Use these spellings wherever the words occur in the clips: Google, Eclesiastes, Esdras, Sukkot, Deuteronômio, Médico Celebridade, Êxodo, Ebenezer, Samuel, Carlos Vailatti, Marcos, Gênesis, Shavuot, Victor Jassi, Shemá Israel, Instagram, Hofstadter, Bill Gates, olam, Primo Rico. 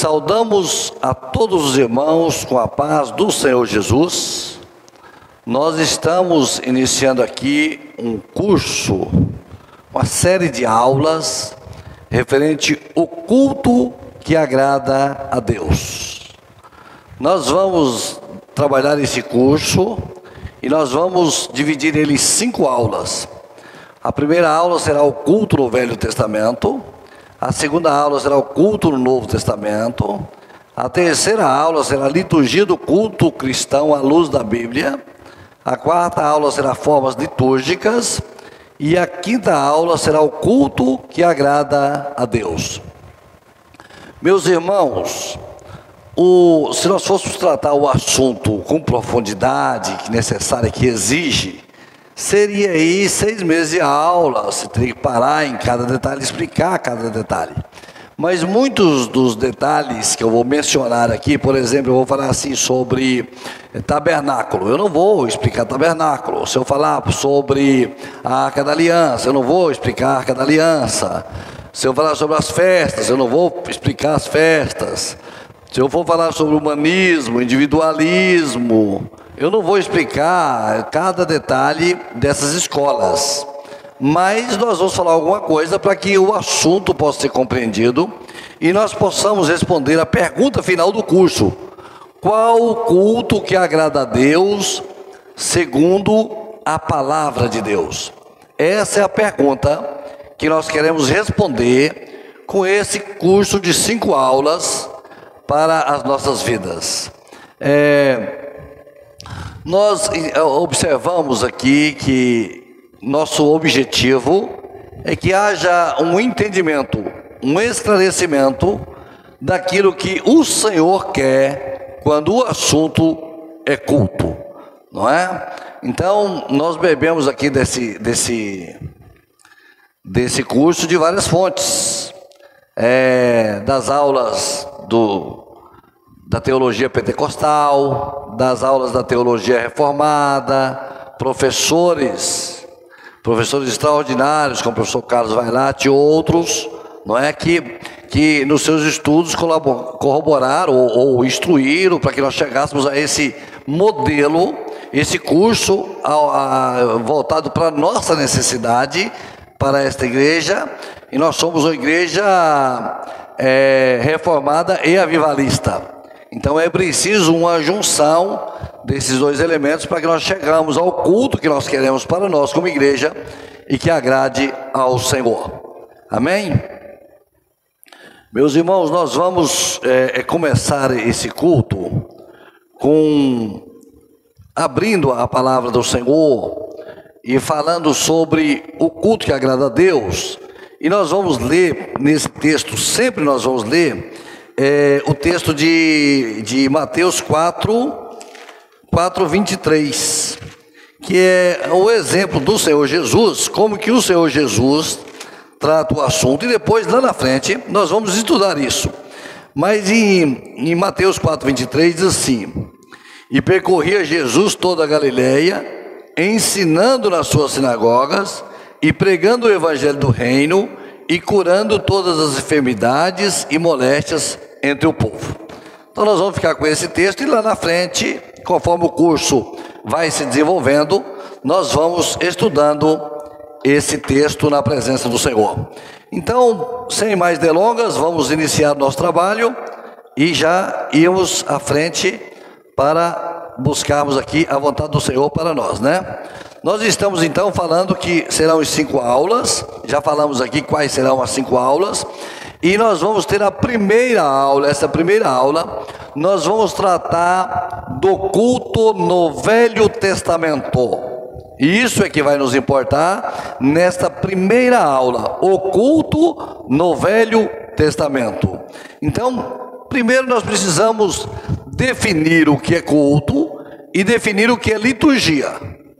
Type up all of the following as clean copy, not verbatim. Saudamos a todos os irmãos com a paz do Senhor Jesus. Nós estamos iniciando aqui um curso, uma série de aulas referente ao culto que agrada a Deus. Nós vamos trabalhar esse curso e nós vamos dividir ele em 5 aulas. A primeira aula será o culto no Velho Testamento. A segunda aula será o culto no Novo Testamento. A terceira aula será a liturgia do culto cristão à luz da Bíblia. A quarta aula será formas litúrgicas. E a quinta aula será o culto que agrada a Deus. Meus irmãos, se nós fôssemos tratar o assunto com profundidade que necessária, que exige, seria aí 6 meses de aula. Você teria que parar em cada detalhe, explicar cada detalhe. Mas muitos dos detalhes que eu vou mencionar aqui, por exemplo, eu vou falar assim sobre tabernáculo. Eu não vou explicar tabernáculo. Se eu falar sobre a Arca da Aliança, eu não vou explicar a Arca da Aliança. Se eu falar sobre as festas, eu não vou explicar as festas. Se eu for falar sobre humanismo, individualismo, eu não vou explicar cada detalhe dessas escolas, mas nós vamos falar alguma coisa para que o assunto possa ser compreendido e nós possamos responder a pergunta final do curso: qual o culto que agrada a Deus segundo a palavra de Deus? Essa é a pergunta que nós queremos responder com esse curso de 5 aulas para as nossas vidas. Nós observamos aqui que nosso objetivo é que haja um entendimento, um esclarecimento daquilo que o Senhor quer quando o assunto é culto, não é? Então, nós bebemos aqui desse curso de várias fontes, das aulas da teologia pentecostal, das aulas da teologia reformada, professores extraordinários, como o professor Carlos Vailatti e outros, não é, que nos seus estudos corroboraram ou instruíram para que nós chegássemos a esse modelo, esse curso voltado para a nossa necessidade, para esta igreja. E nós somos uma igreja reformada e avivalista. Então é preciso uma junção desses 2 elementos para que nós chegamos ao culto que nós queremos para nós como igreja e que agrade ao Senhor. Amém? Meus irmãos, nós vamos começar esse culto abrindo a palavra do Senhor e falando sobre o culto que agrada a Deus. E nós vamos ler nesse texto, sempre nós vamos ler o texto de Mateus 4:23, que é o exemplo do Senhor Jesus, como que o Senhor Jesus trata o assunto. E depois, lá na frente, nós vamos estudar isso. Mas em Mateus 4:23 diz assim: e percorria Jesus toda a Galileia, ensinando nas suas sinagogas e pregando o evangelho do reino e curando todas as enfermidades e moléstias entre o povo. Então nós vamos ficar com esse texto e lá na frente, conforme o curso vai se desenvolvendo, nós vamos estudando esse texto na presença do Senhor. Então, sem mais delongas, vamos iniciar nosso trabalho e já irmos à frente para buscarmos aqui a vontade do Senhor para nós, né? Nós estamos então falando que serão as 5 aulas, já falamos aqui quais serão as 5 aulas, e nós vamos ter a primeira aula. Essa primeira aula nós vamos tratar do culto no Velho Testamento, e isso é que vai nos importar nesta primeira aula, o culto no Velho Testamento. Então, primeiro nós precisamos definir o que é culto e definir o que é liturgia,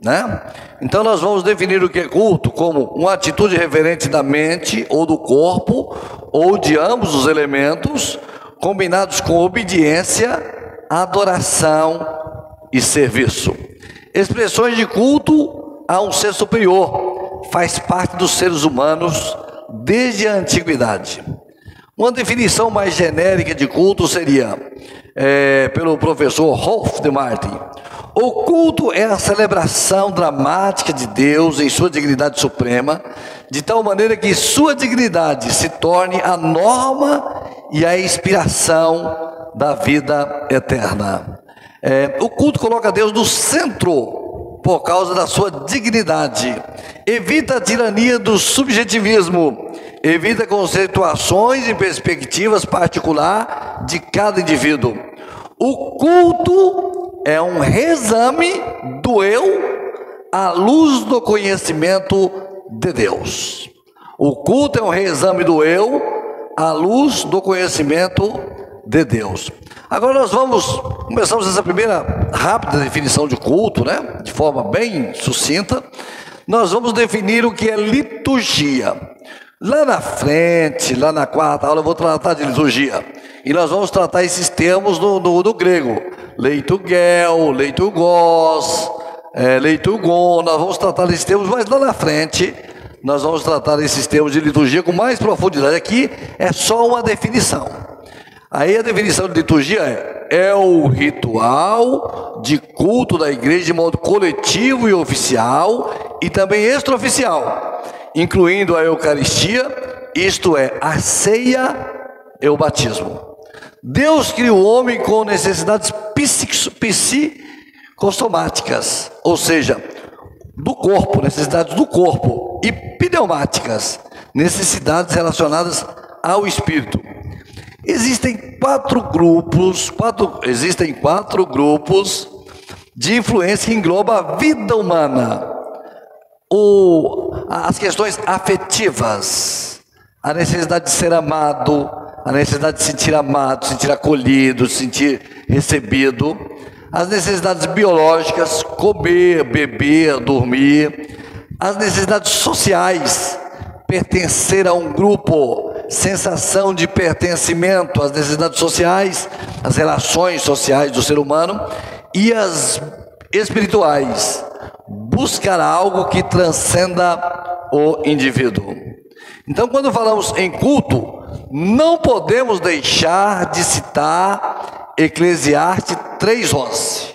né? Então nós vamos definir o que é culto como uma atitude reverente da mente ou do corpo, ou de ambos os elementos, combinados com obediência, adoração e serviço. Expressões de culto a um ser superior, faz parte dos seres humanos desde a antiguidade. Uma definição mais genérica de culto seria, pelo professor Hofstadter, o culto é a celebração dramática de Deus em sua dignidade suprema, de tal maneira que sua dignidade se torne a norma e a inspiração da vida eterna. O culto coloca Deus no centro por causa da sua dignidade, evita a tirania do subjetivismo, evita conceituações e perspectivas particular de cada indivíduo. O culto é um reexame do eu à luz do conhecimento de Deus. O culto é um reexame do eu à luz do conhecimento de Deus. Agora nós começamos essa primeira rápida definição de culto, né? De forma bem sucinta. Nós vamos definir o que é liturgia. Lá na frente, lá na quarta aula, eu vou tratar de liturgia. E nós vamos tratar esses termos do grego. Leitugel, leitugós, leitugon. Nós vamos tratar desses termos, mas lá na frente nós vamos tratar desses termos de liturgia com mais profundidade. Aqui é só uma definição. Aí a definição de liturgia é o ritual de culto da igreja de modo coletivo e oficial e também extraoficial, incluindo a Eucaristia, isto é, a ceia e o batismo. Deus criou o homem com necessidades psicossomáticas, ou seja, do corpo, necessidades do corpo, e pneumáticas, necessidades relacionadas ao espírito. Existem quatro grupos de influência que engloba a vida humana. As questões afetivas, a necessidade de ser amado, a necessidade de se sentir amado, se sentir acolhido, se sentir recebido, as necessidades biológicas, comer, beber, dormir, as necessidades sociais, pertencer a um grupo, sensação de pertencimento, as necessidades sociais, as relações sociais do ser humano, e as espirituais, buscar algo que transcenda o indivíduo. Então, quando falamos em culto, não podemos deixar de citar Eclesiastes 3:11.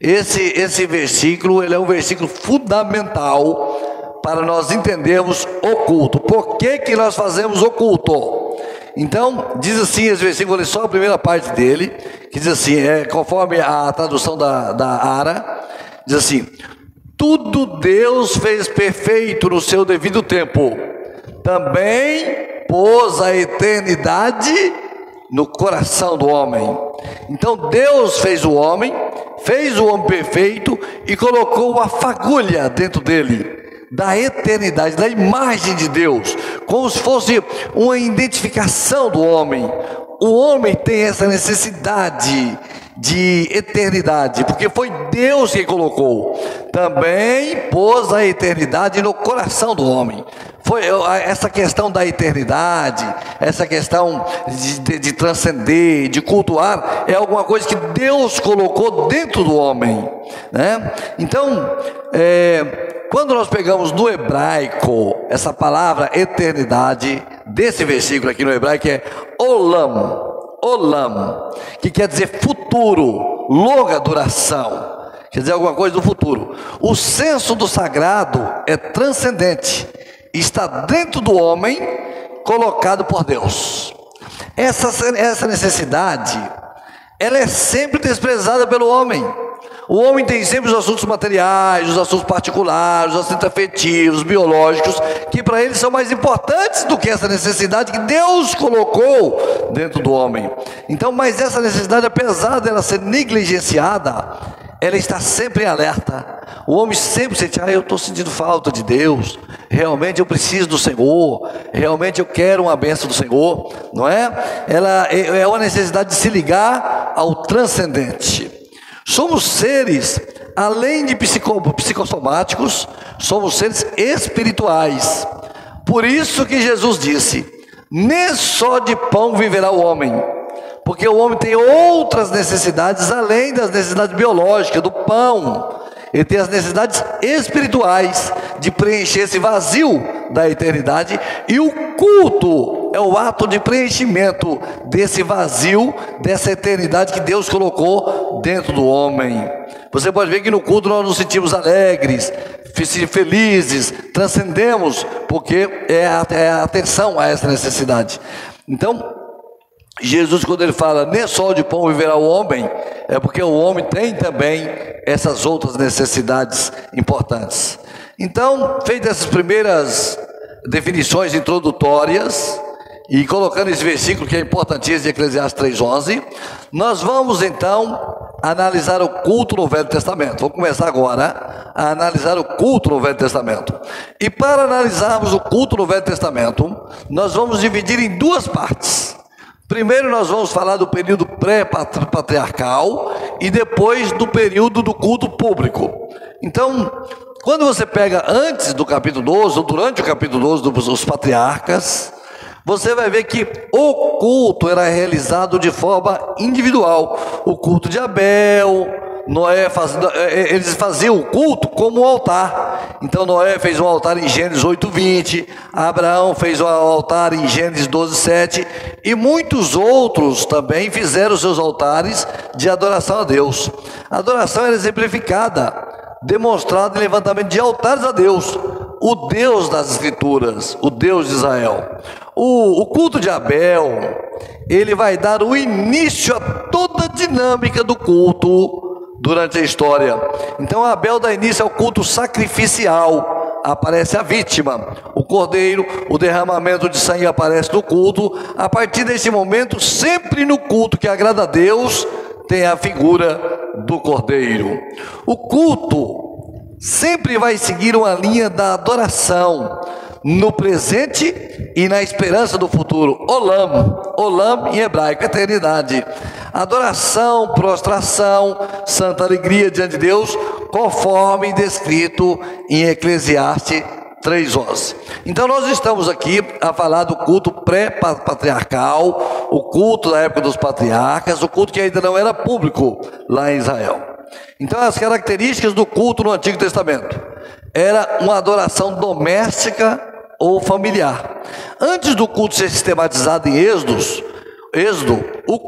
Esse versículo, ele é um versículo fundamental para nós entendermos o culto. Por que nós fazemos o culto? Então, diz assim esse versículo, olha só a primeira parte dele, que diz assim, conforme a tradução da ARA, diz assim: tudo Deus fez perfeito no seu devido tempo. Também pôs a eternidade no coração do homem. Então Deus fez o homem perfeito e colocou uma fagulha dentro dele, da eternidade, da imagem de Deus, como se fosse uma identificação do homem. O homem tem essa necessidade de eternidade, porque foi Deus que colocou. Também pôs a eternidade no coração do homem. Foi essa questão da eternidade, essa questão de transcender, de cultuar, é alguma coisa que Deus colocou dentro do homem, né? Então, quando nós pegamos no hebraico essa palavra eternidade, desse versículo aqui no hebraico é olam. Olam, que quer dizer futuro, longa duração, quer dizer alguma coisa do futuro. O senso do sagrado é transcendente, está dentro do homem, colocado por Deus. Essa necessidade, ela é sempre desprezada pelo homem. O homem tem sempre os assuntos materiais, os assuntos particulares, os assuntos afetivos, biológicos, que para ele são mais importantes do que essa necessidade que Deus colocou dentro do homem. Então, mas essa necessidade, apesar dela ser negligenciada, ela está sempre em alerta. O homem sempre sente, eu estou sentindo falta de Deus, realmente eu preciso do Senhor, realmente eu quero uma bênção do Senhor, não é? Ela é uma necessidade de se ligar ao transcendente. Somos seres, além de psicossomáticos, somos seres espirituais. Por isso que Jesus disse: nem só de pão viverá o homem, porque o homem tem outras necessidades, além das necessidades biológicas, do pão. Ele tem as necessidades espirituais de preencher esse vazio da eternidade, e o culto culto é o ato de preenchimento desse vazio, dessa eternidade que Deus colocou dentro do homem. Você pode ver que no culto nós nos sentimos alegres, felizes, transcendemos, porque é a atenção a essa necessidade. Então, Jesus, quando ele fala, nem só de pão viverá o homem, é porque o homem tem também essas outras necessidades importantes. Então, feitas essas primeiras definições introdutórias, e colocando esse versículo que é importantíssimo de Eclesiastes 3:11, nós vamos então analisar o culto no Velho Testamento. Vou começar agora a analisar o culto no Velho Testamento. E para analisarmos o culto no Velho Testamento, nós vamos dividir em duas partes. Primeiro nós vamos falar do período pré-patriarcal e depois do período do culto público. Então, quando você pega antes do capítulo 12, ou durante o capítulo 12 dos patriarcas, você vai ver que o culto era realizado de forma individual. O culto de Abel, Noé eles faziam o culto como um altar. Então Noé fez um altar em Gênesis 8:20, Abraão fez um altar em Gênesis 12:7, e muitos outros também fizeram seus altares de adoração a Deus. A adoração era exemplificada, demonstrado em levantamento de altares a Deus, o Deus das Escrituras, o Deus de Israel. O culto de Abel, ele vai dar o início a toda a dinâmica do culto durante a história. Então Abel dá início ao culto sacrificial. Aparece a vítima, o cordeiro, o derramamento de sangue aparece no culto. A partir desse momento, sempre no culto que agrada a Deus, tem a figura do cordeiro. O culto sempre vai seguir uma linha da adoração no presente e na esperança do futuro. Olam em hebraico, eternidade. Adoração, prostração, santa alegria diante de Deus, conforme descrito em Eclesiastes 3:11. Então nós estamos aqui a falar do culto pré-patriarcal, o culto da época dos patriarcas, o culto que ainda não era público lá em Israel. Então as características do culto no Antigo Testamento era uma adoração doméstica ou familiar. Antes do culto ser sistematizado em Êxodo,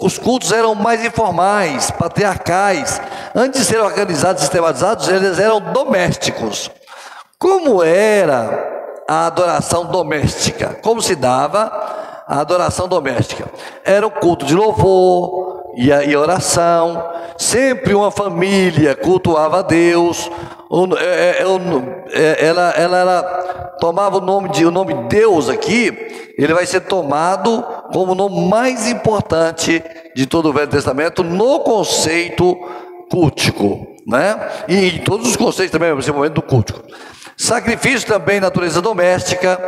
os cultos eram mais informais, patriarcais. Antes de serem organizados e sistematizados, eles eram domésticos. Como era a adoração doméstica? Como se dava a adoração doméstica? Era o culto de louvor e oração. Sempre uma família cultuava a Deus. Ela tomava o nome Deus aqui. Ele vai ser tomado como o nome mais importante de todo o Velho Testamento no conceito cultico, né? E em todos os conceitos também, principalmente do cultico. Sacrifício também, natureza doméstica.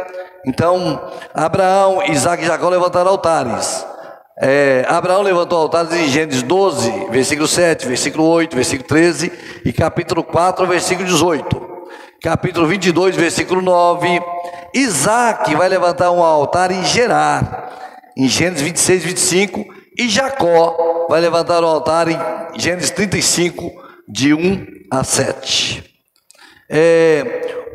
Então, Abraão, Isaac e Jacó levantaram altares. Abraão levantou altares em Gênesis 12, versículo 7, versículo 8, versículo 13 e capítulo 4, versículo 18. Capítulo 22, versículo 9. Isaac vai levantar um altar em Gerar, em Gênesis 26, 25. E Jacó vai levantar um altar em Gênesis 35, de 1 a 7.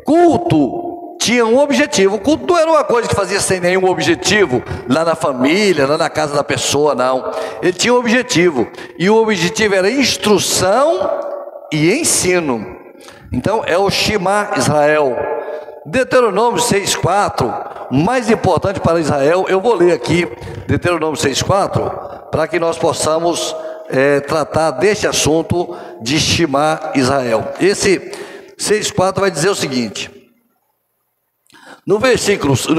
Culto tinha um objetivo. O culto não era uma coisa que fazia sem nenhum objetivo lá na família, lá na casa da pessoa, não. Ele tinha um objetivo, e o objetivo era instrução e ensino. Então é o Shemá Israel. Deuteronômio 6:4, o mais importante para Israel. Eu vou ler aqui Deuteronômio 6:4 para que nós possamos tratar deste assunto de Shemá Israel. Esse 6:4 vai dizer o seguinte, no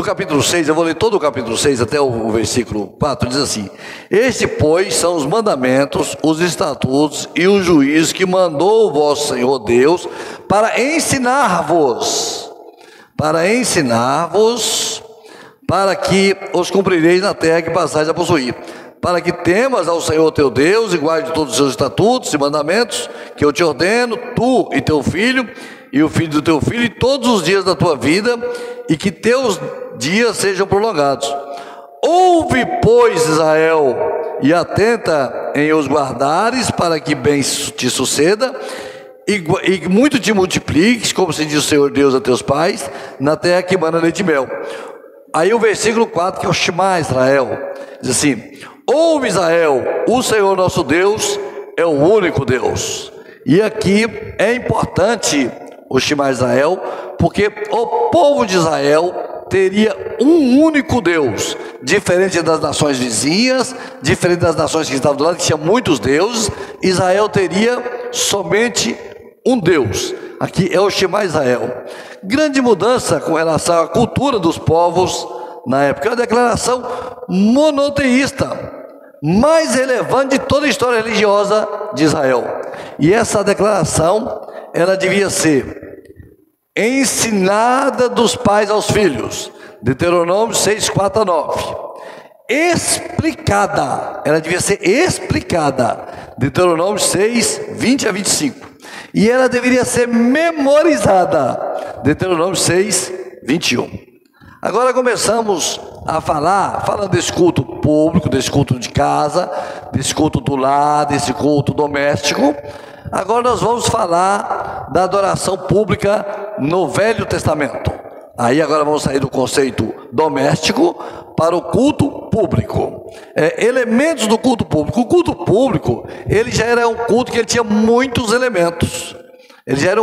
capítulo 6, eu vou ler todo o capítulo 6 até o versículo 4, diz assim: Estes, pois, são os mandamentos, os estatutos e o juízo que mandou o vosso Senhor Deus para ensinar-vos, para que os cumprireis na terra que passais a possuir, para que temas ao Senhor teu Deus e guarde todos os seus estatutos e mandamentos que eu te ordeno, tu e teu filho e o filho do teu filho, e todos os dias da tua vida, e que teus dias sejam prolongados. Ouve, pois, Israel, e atenta em os guardares, para que bem te suceda e muito te multipliques, como se diz o Senhor Deus a teus pais, na terra que mana leite e mel. Aí o versículo 4, que é o Shemá Israel, diz assim: ouve Israel, o Senhor nosso Deus é o único Deus. E aqui é importante o Shemá Israel, porque o povo de Israel teria um único Deus, diferente das nações vizinhas, diferente das nações que estavam do lado, que tinha muitos deuses. Israel teria somente um Deus. Aqui é o Shemá Israel. Grande mudança com relação à cultura dos povos na época. É uma declaração monoteísta, mais relevante de toda a história religiosa de Israel. E essa declaração, ela devia ser ensinada dos pais aos filhos. Deuteronômio 6, 4 a 9. Explicada, ela devia ser explicada. Deuteronômio 6, 20 a 25. E ela deveria ser memorizada. Deuteronômio 6, 21. Agora começamos a falar, falando desse culto público, desse culto de casa, desse culto do lar, desse culto doméstico. Agora nós vamos falar da adoração pública no Velho Testamento. Aí agora vamos sair do conceito doméstico para o culto público. Elementos do culto público. O culto público, ele já era um culto que ele tinha muitos elementos. Ele tinha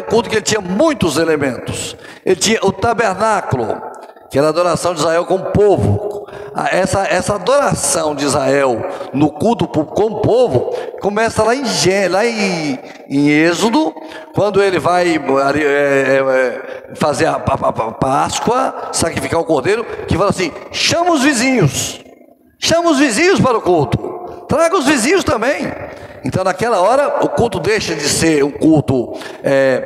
o tabernáculo, que era a adoração de Israel com o povo. Essa adoração de Israel no culto com o povo começa lá em Êxodo, quando ele vai fazer a Páscoa, sacrificar o cordeiro, que fala assim: chama os vizinhos para o culto, traga os vizinhos também. Então naquela hora o culto deixa de ser um culto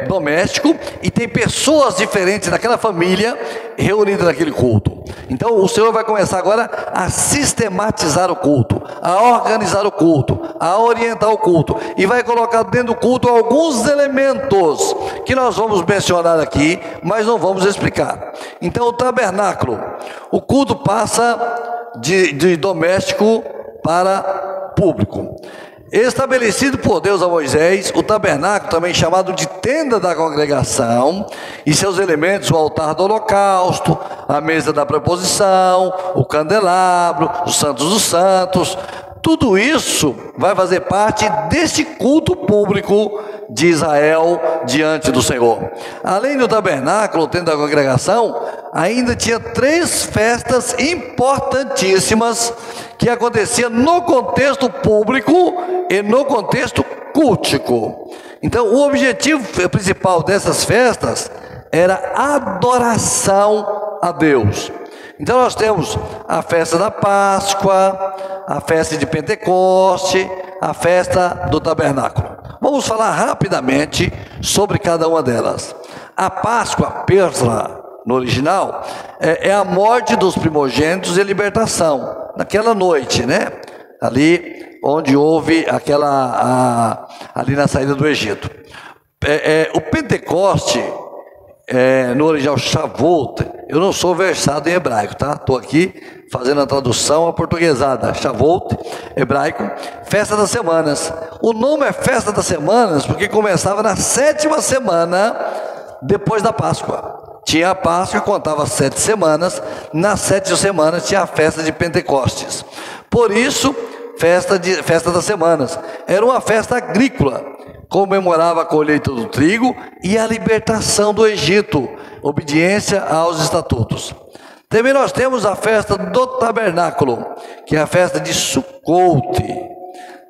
doméstico e tem pessoas diferentes daquela família reunidas naquele culto. Então o Senhor vai começar agora a sistematizar o culto, a organizar o culto, a orientar o culto, e vai colocar dentro do culto alguns elementos que nós vamos mencionar aqui, mas não vamos explicar. Então o tabernáculo, o culto passa de doméstico para público. Estabelecido por Deus a Moisés, o tabernáculo, também chamado de tenda da congregação, e seus elementos, o altar do holocausto, a mesa da preposição, o candelabro, os santos dos santos, tudo isso vai fazer parte deste culto público de Israel diante do Senhor. Além do tabernáculo, tenda da congregação, ainda tinha três festas importantíssimas que aconteciam no contexto público e no contexto cultico. Então o objetivo principal dessas festas era adoração a Deus. Então nós temos a festa da Páscoa, a festa de Pentecoste, a festa do tabernáculo. Vamos falar rapidamente sobre cada uma delas. A Páscoa, Pesra, no original, é a morte dos primogênitos e a libertação. Naquela noite, né? Ali onde houve ali na saída do Egito. O Pentecoste, no original Shavuot, eu não sou versado em hebraico, tá? Estou aqui fazendo a tradução aportuguesada. Shavuot, hebraico, festa das semanas. O nome é festa das semanas porque começava na 7ª semana depois da Páscoa. Tinha a Páscoa, contava 7 semanas. Nas 7 semanas tinha a festa de Pentecostes. Por isso, festa das semanas. Era uma festa agrícola. Comemorava a colheita do trigo e a libertação do Egito. Obediência aos estatutos. Também nós temos a festa do tabernáculo, que é a festa de Sukkot,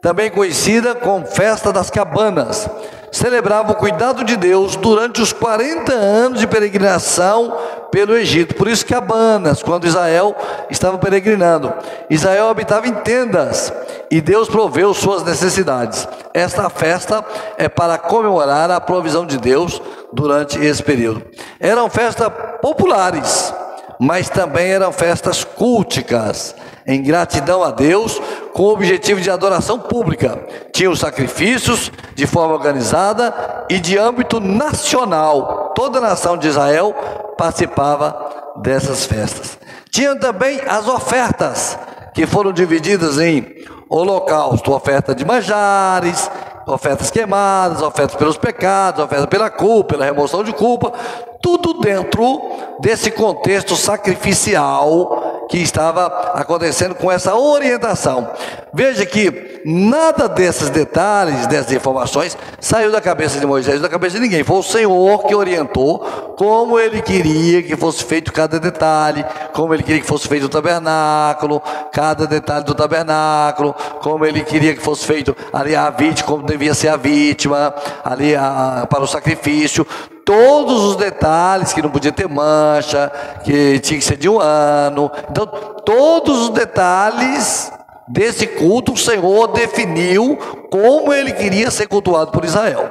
também conhecida como festa das cabanas. Celebrava o cuidado de Deus durante os 40 anos de peregrinação pelo Egito. Por isso cabanas, quando Israel estava peregrinando. Israel habitava em tendas e Deus proveu suas necessidades. Esta festa é para comemorar a provisão de Deus durante esse período. Eram festas populares, mas também eram festas culticas, em gratidão a Deus, com o objetivo de adoração pública. Tinha os sacrifícios de forma organizada e de âmbito nacional. Toda a nação de Israel participava dessas festas. Tinha também as ofertas, que foram divididas em holocausto, oferta de manjares, ofertas queimadas, ofertas pelos pecados, ofertas pela culpa, pela remoção de culpa, tudo dentro desse contexto sacrificial que estava acontecendo com essa orientação. Veja que nada desses detalhes, dessas informações, saiu da cabeça de Moisés, da cabeça de ninguém. Foi o Senhor que orientou como ele queria que fosse feito cada detalhe, como ele queria que fosse feito o tabernáculo, cada detalhe do tabernáculo, como ele queria que fosse feito ali a vítima, como devia ser a vítima, ali para o sacrifício. Todos os detalhes, que não podia ter mancha, que tinha que ser de um ano. Então, todos os detalhes desse culto, o Senhor definiu como ele queria ser cultuado por Israel.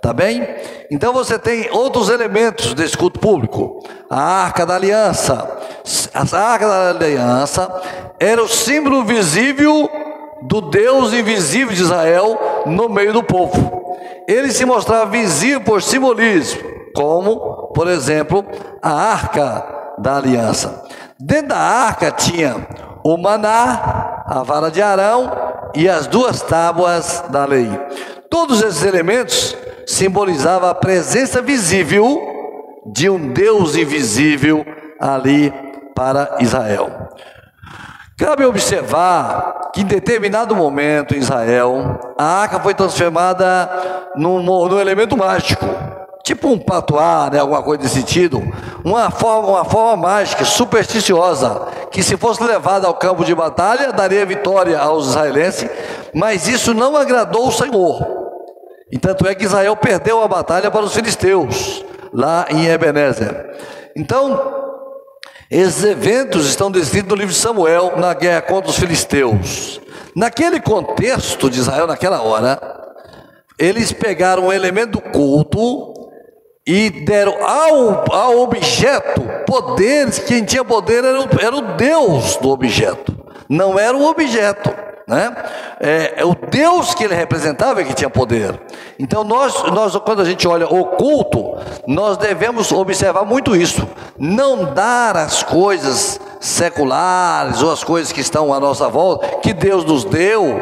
Tá bem? Então você tem outros elementos desse culto público. A Arca da Aliança. A Arca da Aliança era o símbolo visível do Deus invisível de Israel no meio do povo. Ele se mostrava visível por simbolismo, como, por exemplo, a Arca da Aliança. Dentro da arca tinha o maná, a vara de Arão e as duas tábuas da lei. Todos esses elementos simbolizavam a presença visível de um Deus invisível ali para Israel. Cabe observar que em determinado momento em Israel, a arca foi transformada num elemento mágico, tipo um patuá, né, alguma coisa desse sentido, uma forma mágica, supersticiosa, que se fosse levada ao campo de batalha, daria vitória aos israelenses, mas isso não agradou o Senhor, e tanto é que Israel perdeu a batalha para os filisteus, lá em Ebenezer. Então, esses eventos estão descritos no livro de Samuel, na guerra contra os filisteus. Naquele contexto de Israel, naquela hora, eles pegaram um elemento do culto e deram ao objeto poderes. Quem tinha poder era o Deus do objeto, não era o objeto, né? É o Deus que ele representava que tinha poder. Então nós quando a gente olha o culto, nós devemos observar muito isso, não dar as coisas seculares ou as coisas que estão à nossa volta, que Deus nos deu,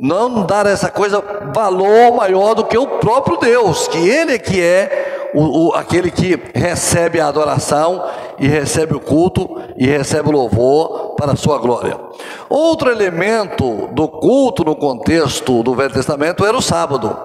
não dar essa coisa valor maior do que o próprio Deus, que ele que é aquele que recebe a adoração e recebe o culto e recebe o louvor para a sua glória. Outro elemento do culto no contexto do Velho Testamento era o sábado.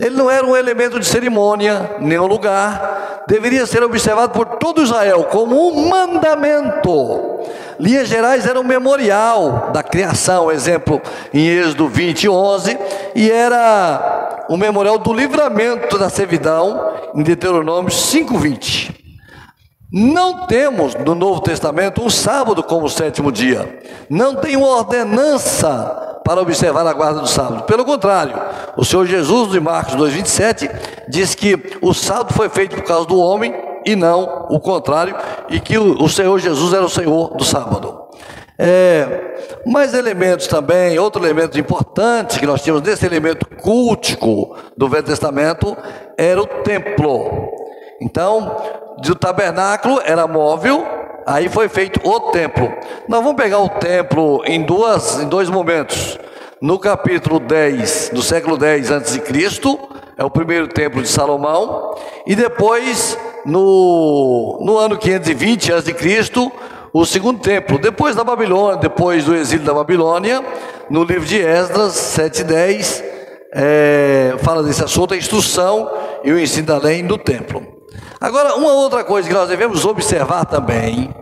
Ele não era um elemento de cerimônia, nem um lugar. Deveria ser observado por todo Israel como um mandamento. Linhas gerais era um memorial da criação, exemplo em Êxodo 20:11, e era um memorial do livramento da servidão em Deuteronômio 5:20. Não temos no Novo Testamento um sábado como o sétimo dia. Não tem uma ordenança para observar a guarda do sábado. Pelo contrário, o Senhor Jesus, em Marcos 2:27, diz que o sábado foi feito por causa do homem e não o contrário, e que o Senhor Jesus era o Senhor do sábado. Mais elementos também, outro elemento importante que nós tínhamos desse elemento cultico do Velho Testamento era o templo. Então, o tabernáculo era móvel, aí foi feito o templo. Nós vamos pegar o templo em dois momentos. No capítulo 10, do século 10 a.C., é o primeiro templo de Salomão. E depois, no ano 520 a.C., o segundo templo. Depois da Babilônia, depois do exílio da Babilônia, no livro de Esdras 7:10, fala desse assunto, a instrução e o ensino da lei do templo. Agora, uma outra coisa que nós devemos observar também,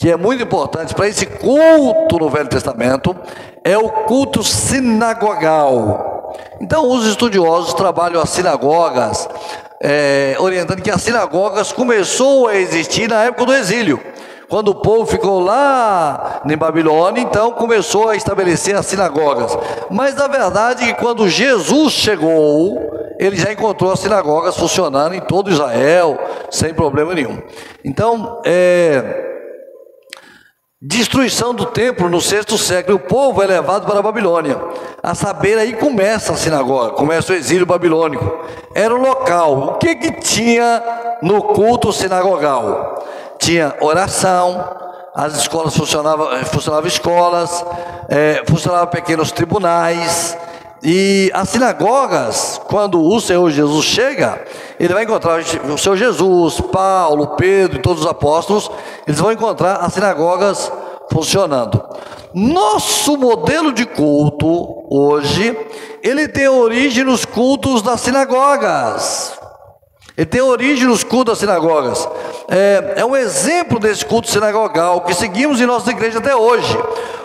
que é muito importante para esse culto no Velho Testamento, é o culto sinagogal. Então, os estudiosos trabalham as sinagogas, orientando que as sinagogas começou a existir na época do exílio. Quando o povo ficou lá em Babilônia, então começou a estabelecer as sinagogas. Mas na verdade, quando Jesus chegou, ele já encontrou as sinagogas funcionando em todo Israel, sem problema nenhum. Então, destruição do templo no 6º século, o povo é levado para a Babilônia. A saber, aí começa a sinagoga, começa o exílio babilônico. Era o local. O que tinha no culto sinagogal? Tinha oração, as escolas funcionavam escolas, funcionavam pequenos tribunais, E as sinagogas, quando o Senhor Jesus chega, ele vai encontrar o Senhor Jesus, Paulo, Pedro e todos os apóstolos, eles vão encontrar as sinagogas funcionando. Nosso modelo de culto hoje, ele tem origem nos cultos das sinagogas. Ele tem origem nos cultos das sinagogas. É um exemplo desse culto sinagogal que seguimos em nossa igreja até hoje.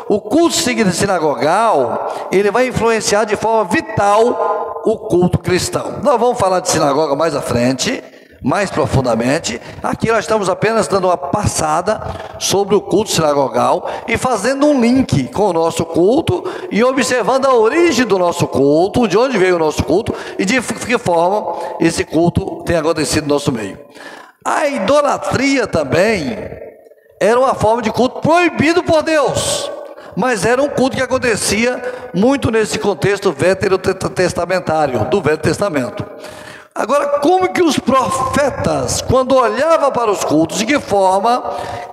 O culto sinagogal, ele vai influenciar de forma vital o culto cristão. Nós vamos falar de sinagoga mais à frente, mais profundamente. Aqui nós estamos apenas dando uma passada sobre o culto sinagogal e fazendo um link com o nosso culto e observando a origem do nosso culto, de onde veio o nosso culto e de que forma esse culto tem acontecido no nosso meio. A idolatria também era uma forma de culto proibido por Deus, mas era um culto que acontecia muito nesse contexto veterotestamentário, do Velho Testamento. Agora, como que os profetas, quando olhavam para os cultos, de que forma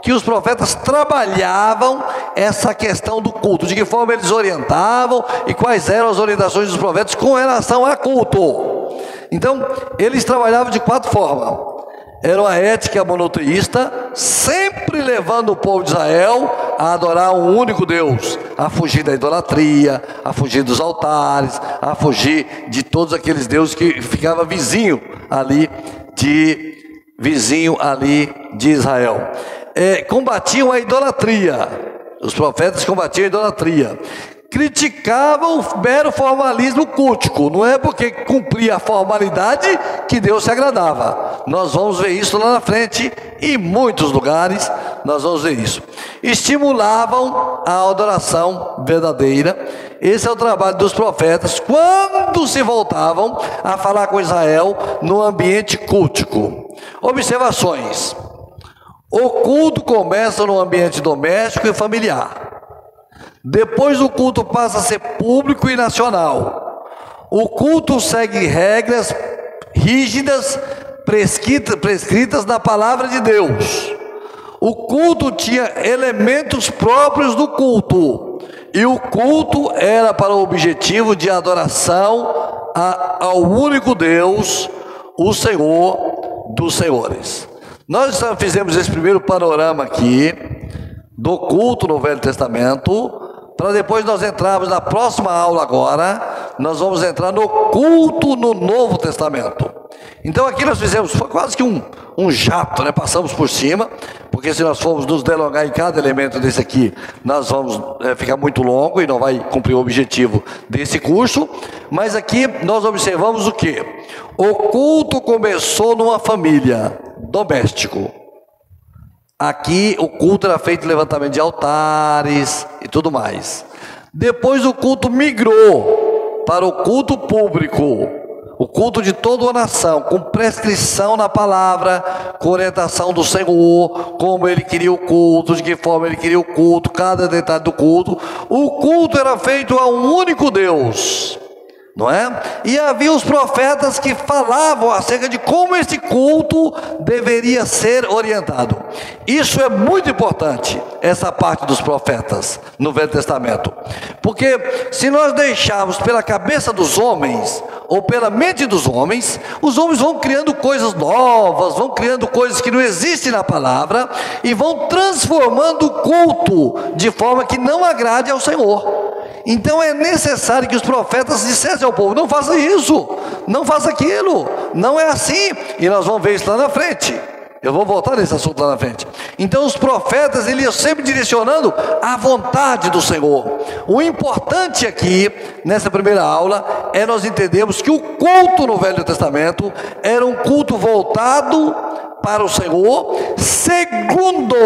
que os profetas trabalhavam essa questão do culto? De que forma eles orientavam e quais eram as orientações dos profetas com relação a culto? Então, eles trabalhavam de quatro formas. Era uma ética monoteísta, sempre levando o povo de Israel a adorar um único Deus, a fugir da idolatria, a fugir dos altares, a fugir de todos aqueles deuses que ficava vizinho ali de Israel. Combatiam a idolatria, os profetas combatiam a idolatria. Criticavam o mero formalismo cultico. Não é porque cumpria a formalidade que Deus se agradava. Nós vamos ver isso lá na frente, em muitos lugares nós vamos ver isso. Estimulavam a adoração verdadeira. Esse é o trabalho dos profetas quando se voltavam a falar com Israel no ambiente cultico. Observações: o culto começa no ambiente doméstico e familiar. Depois o culto passa a ser público e nacional. O culto segue regras rígidas prescritas na palavra de Deus. O culto tinha elementos próprios do culto. E o culto era para o objetivo de adoração ao único Deus, o Senhor dos senhores. Nós fizemos esse primeiro panorama aqui do culto no Velho Testamento, para depois nós entrarmos na próxima aula agora, nós vamos entrar no culto no Novo Testamento. Então aqui nós fizemos, foi quase que um jato, né? Passamos por cima, porque se nós formos nos delongar em cada elemento desse aqui, nós vamos ficar muito longo e não vai cumprir o objetivo desse curso. Mas aqui nós observamos o quê? O culto começou numa família, doméstico. Aqui o culto era feito levantamento de altares e tudo mais. Depois o culto migrou para o culto público, o culto de toda a nação, com prescrição na palavra, com orientação do Senhor, como ele queria o culto, de que forma ele queria o culto, cada detalhe do culto. O culto era feito a um único Deus, não é? E havia os profetas que falavam acerca de como esse culto deveria ser orientado. Isso é muito importante, essa parte dos profetas no Velho Testamento. Porque se nós deixarmos pela cabeça dos homens, ou pela mente dos homens, os homens vão criando coisas novas, vão criando coisas que não existem na palavra, e vão transformando o culto de forma que não agrade ao Senhor. Então é necessário que os profetas dissessem ao povo: não faça isso, não faça aquilo, não é assim. E nós vamos ver isso lá na frente. Eu vou voltar nesse assunto lá na frente. Então os profetas, eles iam sempre direcionando a vontade do Senhor. O importante aqui, nessa primeira aula, é nós entendermos que o culto no Velho Testamento era um culto voltado para o Senhor, segundo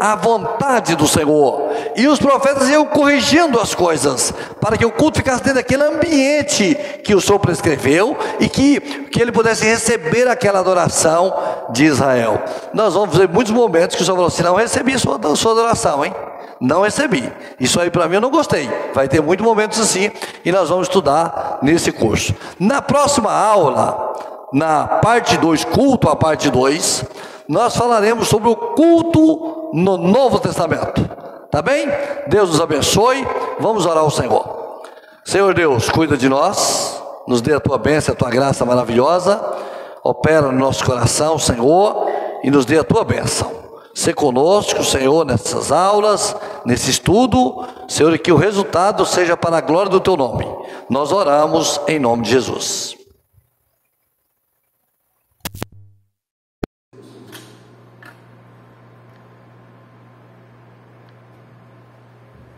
a vontade do Senhor. E os profetas iam corrigindo as coisas, para que o culto ficasse dentro daquele ambiente que o Senhor prescreveu, e que ele pudesse receber aquela adoração de Israel. Nós vamos ver muitos momentos que o Senhor falou assim: não recebi sua adoração, hein? Não recebi, isso aí para mim eu não gostei. Vai ter muitos momentos assim, e nós vamos estudar nesse curso. Na próxima aula, na parte 2, culto a parte 2, nós falaremos sobre o culto no Novo Testamento, tá bem? Deus nos abençoe, vamos orar ao Senhor. Senhor Deus, cuida de nós, nos dê a tua bênção, a tua graça maravilhosa, opera no nosso coração, Senhor, e nos dê a tua bênção. Ser conosco, Senhor, nessas aulas, nesse estudo, Senhor, e que o resultado seja para a glória do teu nome. Nós oramos em nome de Jesus.